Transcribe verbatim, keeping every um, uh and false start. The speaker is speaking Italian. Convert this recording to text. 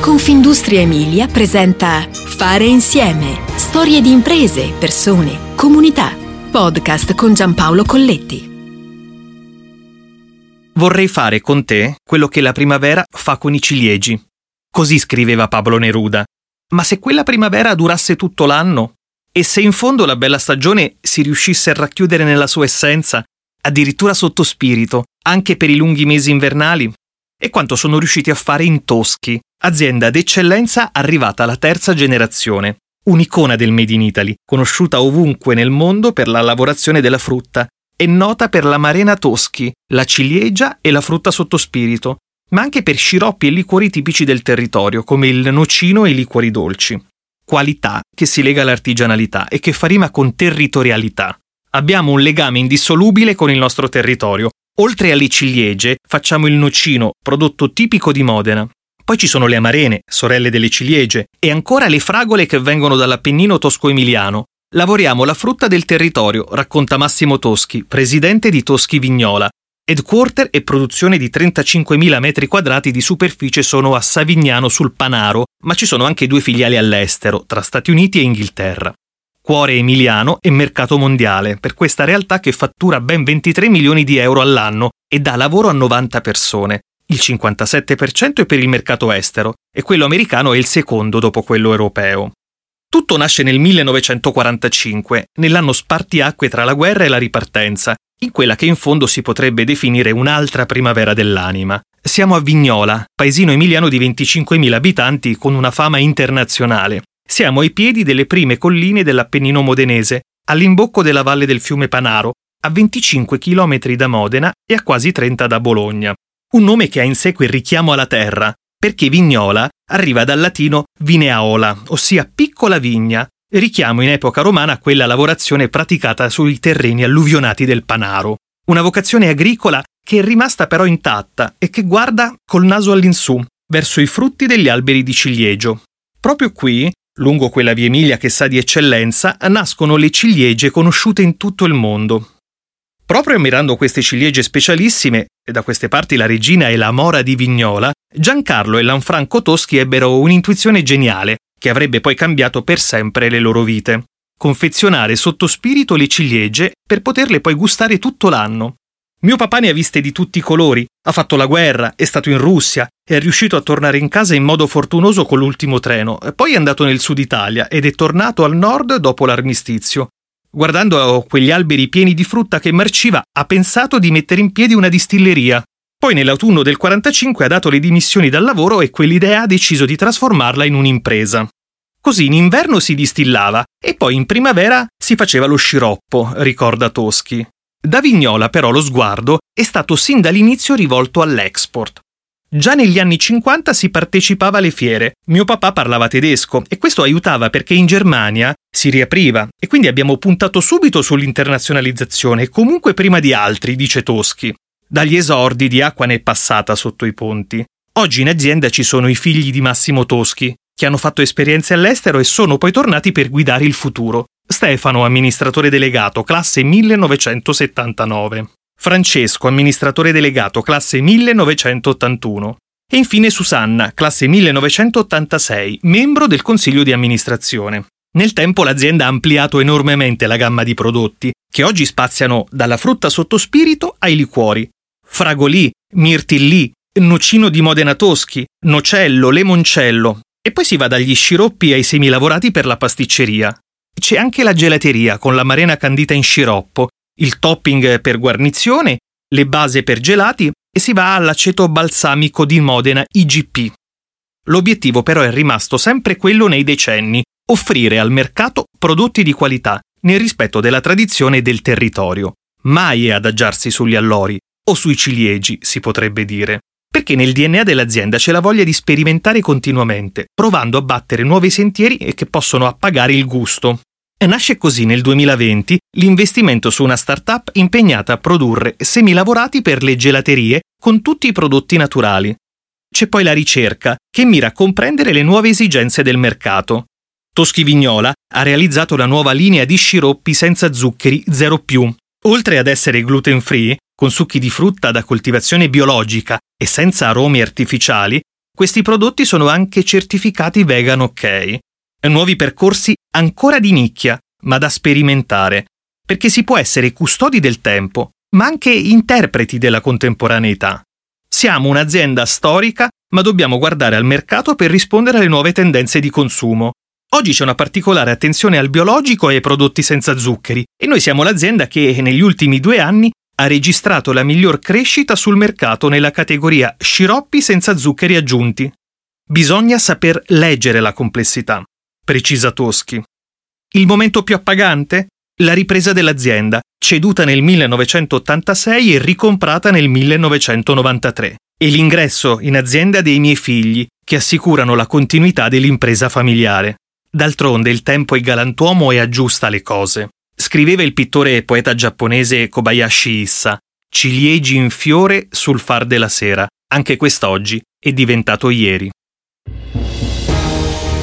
Confindustria Emilia presenta Fare Insieme. Storie di imprese, persone, comunità. Podcast con Giampaolo Colletti. Vorrei fare con te quello che la primavera fa con i ciliegi. Così scriveva Pablo Neruda. Ma se quella primavera durasse tutto l'anno? E se in fondo la bella stagione si riuscisse a racchiudere nella sua essenza, addirittura sotto spirito, anche per i lunghi mesi invernali? E quanto sono riusciti a fare in Toschi, azienda d'eccellenza arrivata alla terza generazione, un'icona del Made in Italy, conosciuta ovunque nel mondo per la lavorazione della frutta e nota per la marena Toschi, la ciliegia e la frutta sotto spirito, ma anche per sciroppi e liquori tipici del territorio, come il nocino e i liquori dolci. Qualità che si lega all'artigianalità e che fa rima con territorialità. Abbiamo un legame indissolubile con il nostro territorio. Oltre alle ciliegie, facciamo il nocino, prodotto tipico di Modena. Poi ci sono le amarene, sorelle delle ciliegie, e ancora le fragole che vengono dall'Appennino tosco-emiliano. Lavoriamo la frutta del territorio, racconta Massimo Toschi, presidente di Toschi Vignola. Headquarter e produzione di trentacinquemila metri quadrati di superficie sono a Savignano sul Panaro, ma ci sono anche due filiali all'estero, tra Stati Uniti e Inghilterra. Cuore emiliano e mercato mondiale, per questa realtà che fattura ben ventitré milioni di euro all'anno e dà lavoro a novanta persone. Il cinquantasette per cento è per il mercato estero e quello americano è il secondo dopo quello europeo. Tutto nasce nel millenovecentoquarantacinque, nell'anno spartiacque tra la guerra e la ripartenza, in quella che in fondo si potrebbe definire un'altra primavera dell'anima. Siamo a Vignola, paesino emiliano di venticinquemila abitanti con una fama internazionale. Siamo ai piedi delle prime colline dell'Appennino modenese, all'imbocco della valle del fiume Panaro, a venticinque chilometri da Modena e a quasi trenta da Bologna. Un nome che ha in sé quel richiamo alla terra, perché Vignola arriva dal latino vineaola, ossia piccola vigna, richiamo in epoca romana a quella lavorazione praticata sui terreni alluvionati del Panaro. Una vocazione agricola che è rimasta però intatta e che guarda col naso all'insù, verso i frutti degli alberi di ciliegio. Proprio qui, lungo quella via Emilia che sa di eccellenza, nascono le ciliegie conosciute in tutto il mondo. Proprio ammirando queste ciliegie specialissime, e da queste parti la regina e la mora di Vignola, Giancarlo e Lanfranco Toschi ebbero un'intuizione geniale, che avrebbe poi cambiato per sempre le loro vite. Confezionare sotto spirito le ciliegie per poterle poi gustare tutto l'anno. Mio papà ne ha viste di tutti i colori, ha fatto la guerra, è stato in Russia, è riuscito a tornare in casa in modo fortunoso con l'ultimo treno, poi è andato nel sud Italia ed è tornato al nord dopo l'armistizio. Guardando quegli alberi pieni di frutta che marciva, ha pensato di mettere in piedi una distilleria. Poi nell'autunno del quarantacinque ha dato le dimissioni dal lavoro e quell'idea ha deciso di trasformarla in un'impresa. Così in inverno si distillava e poi in primavera si faceva lo sciroppo, ricorda Toschi. Da Vignola però lo sguardo è stato sin dall'inizio rivolto all'export. Già negli anni cinquanta si partecipava alle fiere, mio papà parlava tedesco e questo aiutava perché in Germania si riapriva e quindi abbiamo puntato subito sull'internazionalizzazione, comunque prima di altri, dice Toschi. Dagli esordi di acqua ne è passata sotto i ponti. Oggi in azienda ci sono i figli di Massimo Toschi, che hanno fatto esperienze all'estero e sono poi tornati per guidare il futuro. Stefano, amministratore delegato, classe millenovecentosettantanove. Francesco, amministratore delegato, classe millenovecentottantuno. E infine Susanna, classe millenovecentottantasei, membro del consiglio di amministrazione. Nel tempo l'azienda ha ampliato enormemente la gamma di prodotti, che oggi spaziano dalla frutta sotto spirito ai liquori. Fragolì, mirtilli, nocino di Modena Toschi, nocello, lemoncello. E poi si va dagli sciroppi ai semi lavorati per la pasticceria. C'è anche la gelateria con la marena candita in sciroppo, il topping per guarnizione, le base per gelati e si va all'aceto balsamico di Modena I G P. L'obiettivo però è rimasto sempre quello nei decenni, offrire al mercato prodotti di qualità nel rispetto della tradizione e del territorio. Mai adagiarsi sugli allori o sui ciliegi, si potrebbe dire. Perché nel D N A dell'azienda c'è la voglia di sperimentare continuamente, provando a battere nuovi sentieri e che possono appagare il gusto. E nasce così nel duemilaventi l'investimento su una startup impegnata a produrre semilavorati per le gelaterie con tutti i prodotti naturali. C'è poi la ricerca, che mira a comprendere le nuove esigenze del mercato. Toschi Vignola ha realizzato la nuova linea di sciroppi senza zuccheri zero più. Oltre ad essere gluten free, con succhi di frutta da coltivazione biologica e senza aromi artificiali, Questi prodotti sono anche certificati vegan ok. Nuovi percorsi ancora di nicchia, ma da sperimentare, perché si può essere custodi del tempo, ma anche interpreti della contemporaneità. Siamo un'azienda storica, ma dobbiamo guardare al mercato per rispondere alle nuove tendenze di consumo. Oggi c'è una particolare attenzione al biologico e ai prodotti senza zuccheri, e noi siamo l'azienda che negli ultimi due anni ha registrato la miglior crescita sul mercato nella categoria sciroppi senza zuccheri aggiunti. Bisogna saper leggere la complessità, precisa Toschi. Il momento più appagante? La ripresa dell'azienda, ceduta nel millenovecentottantasei e ricomprata nel millenovecentonovantatré, e l'ingresso in azienda dei miei figli, che assicurano la continuità dell'impresa familiare. D'altronde il tempo è galantuomo e aggiusta le cose. Scriveva il pittore e poeta giapponese Kobayashi Issa, "Ciliegi in fiore sul far della sera". Anche quest'oggi è diventato ieri.